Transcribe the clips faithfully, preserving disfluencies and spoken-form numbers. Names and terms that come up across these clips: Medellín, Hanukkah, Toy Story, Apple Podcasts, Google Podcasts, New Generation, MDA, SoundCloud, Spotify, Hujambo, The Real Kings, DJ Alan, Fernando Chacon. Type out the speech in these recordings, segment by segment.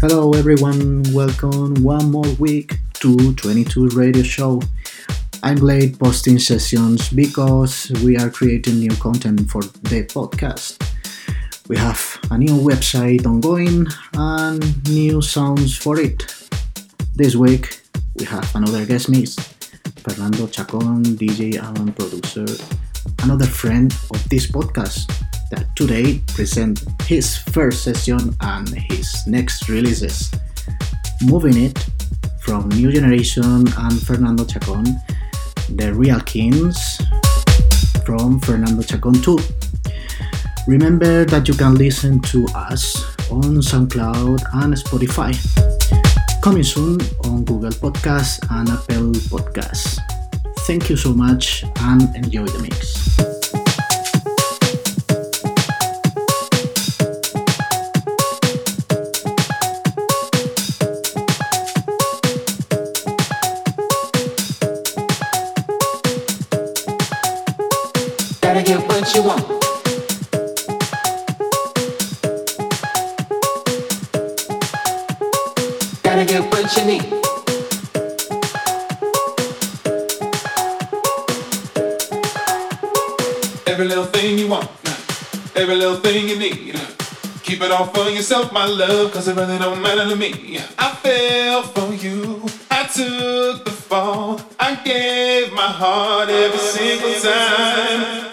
Hello everyone, welcome one more week to twenty-two Radio Show. I'm late posting sessions because we are creating new content for the podcast. We have a new website ongoing and new sounds for it. This week we have another guest mix, Fernando Chacon, D J Alan producer, another friend of this podcast that today presents his first session and his next releases. Moving it from New Generation and Fernando Chacon, The Real Kings from Fernando Chacon too. Remember that you can listen to us on SoundCloud and Spotify. Coming soon on Google Podcasts and Apple Podcasts. Thank you so much and enjoy the mix. Gotta get what you want. Gotta get what you need. Every little thing you want, every little thing you need. Keep it all for yourself, my love, cause it really don't matter to me. I fell for you, I took the fall, I gave my heart every single time.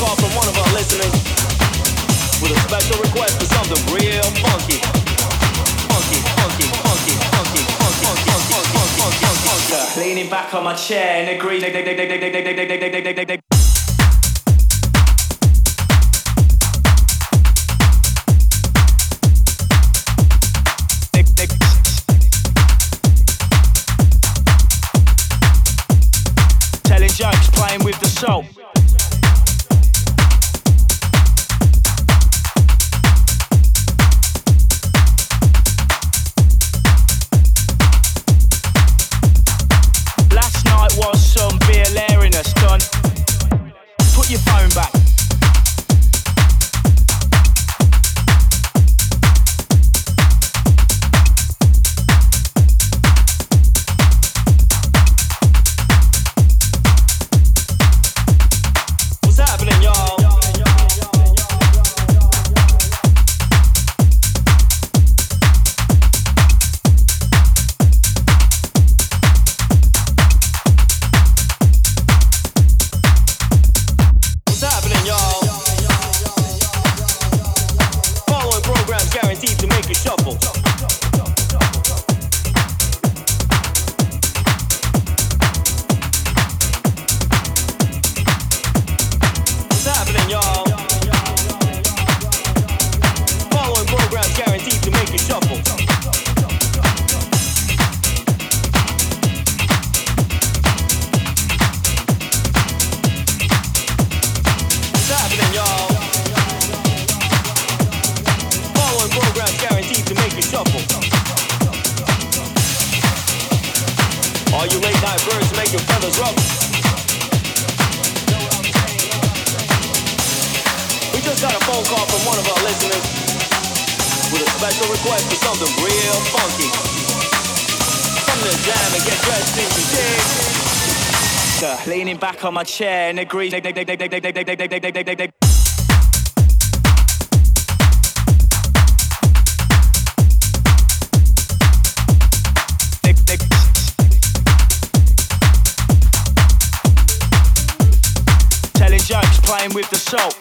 call from one of our listeners with a special request for something real funky. Funky, funky, funky, funky, funky, funky, funky, funky, funky, funky. Leaning back on my chair and agreeing. Telling jokes, playing with the soul. Put your phone back. What's happening, y'all? Leaning back on my chair and agreeing. Telling jokes, playing with the soul.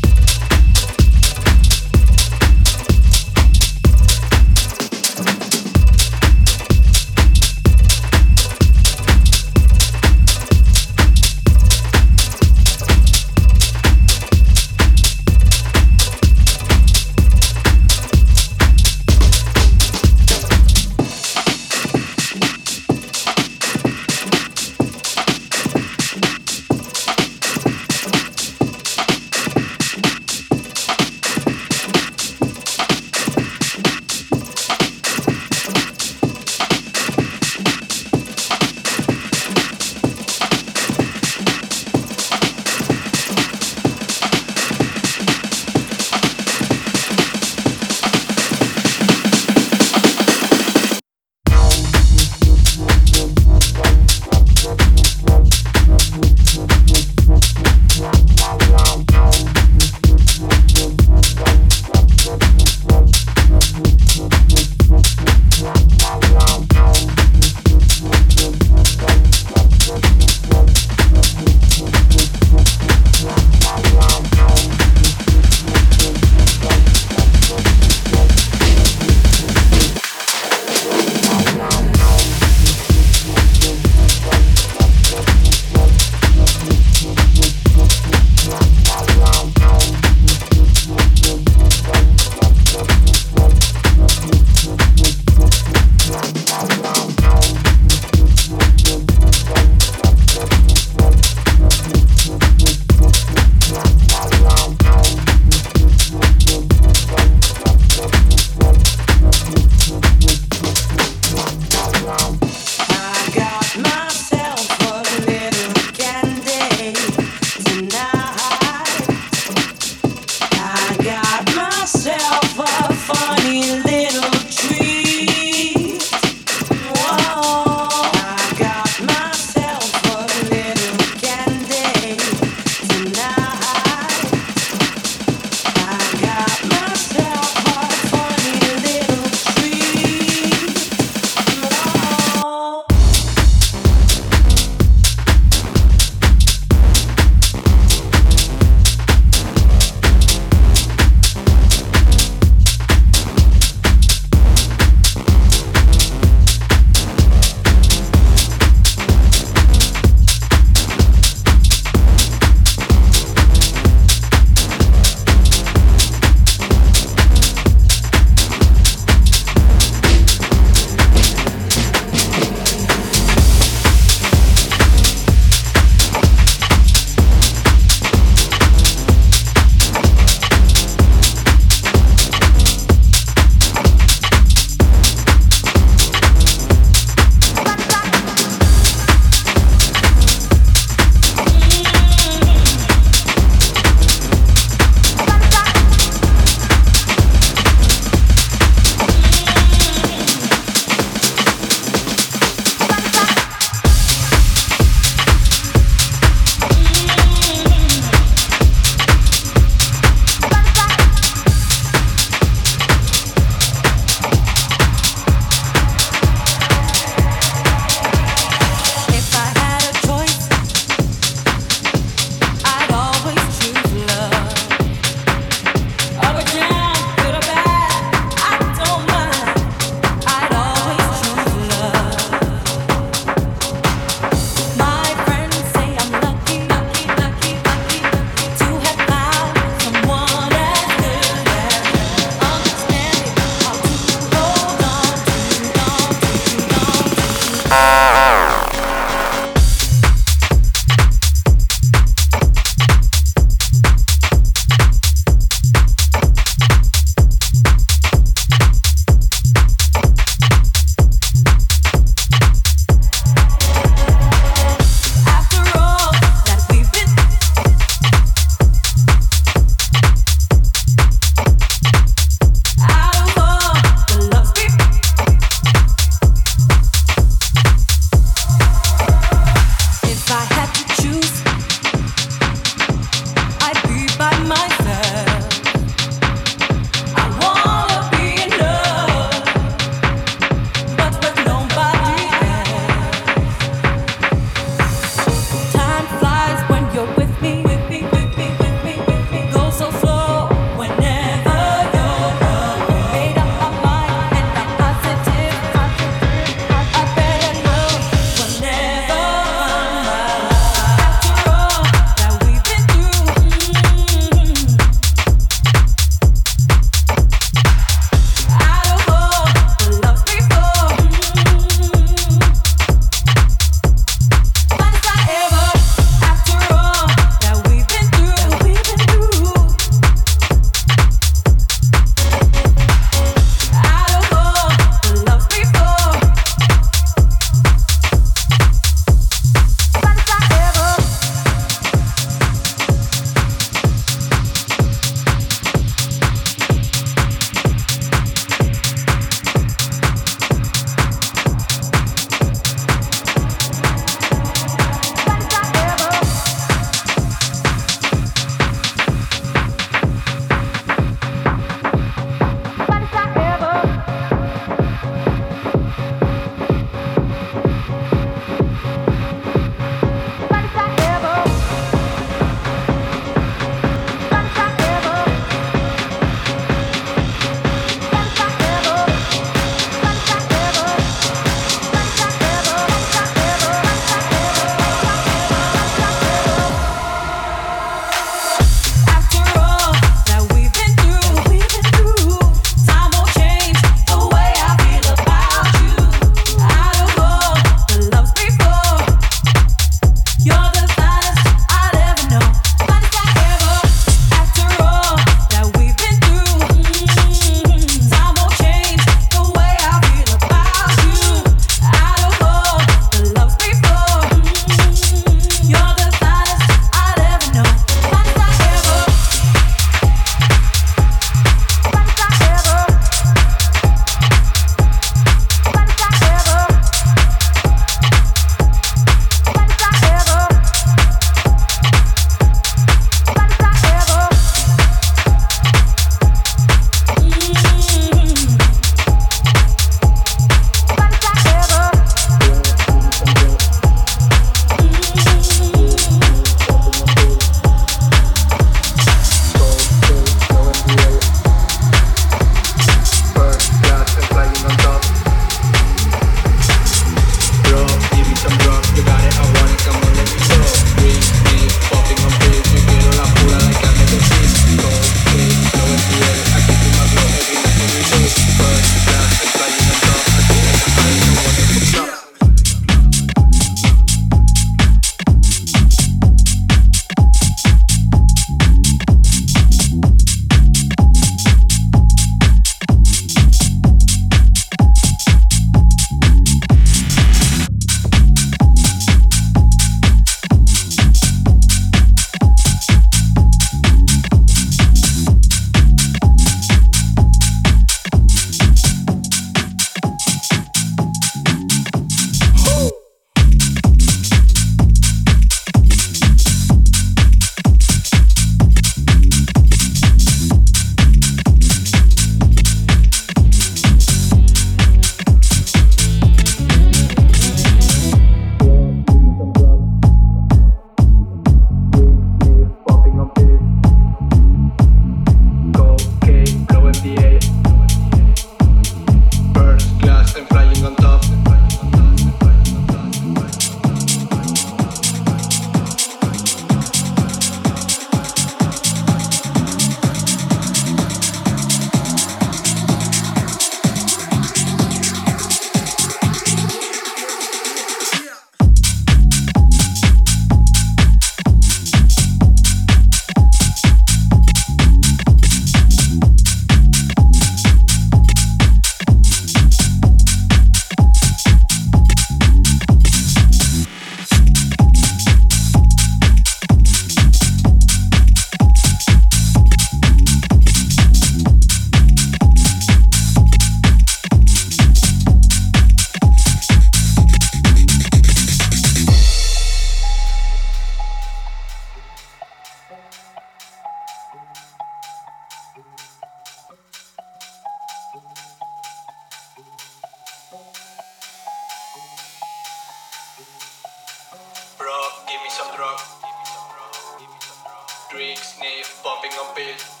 popping on pills.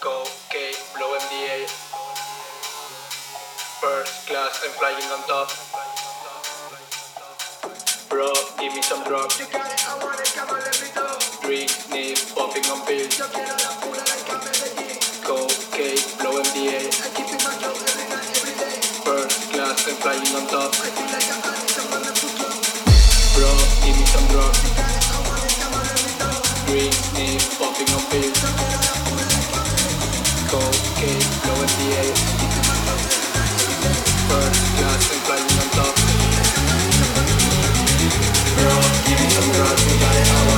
Cocaine, blow M D A. First class, I'm flying on top. Bro, give me some drugs. You got it, I want it, come on, let me know. Drink, nip, popping on pills. Yo quiero la pura like a Medellín. Cocaine, blow M D A. I keep it my job every night, every day. First class, I'm flying on top. I feel like I'm on it, I'm on the football. Bro, give me some drugs. You got it, I want it, come on, let me know. Drink, nip, popping on pills. Yo quiero la pura like a Medellín. Cocaine, blow M D A. I keep it my job every night, every day. First class, I'm flying on top. Bro, give me some drugs. You got it, I want it.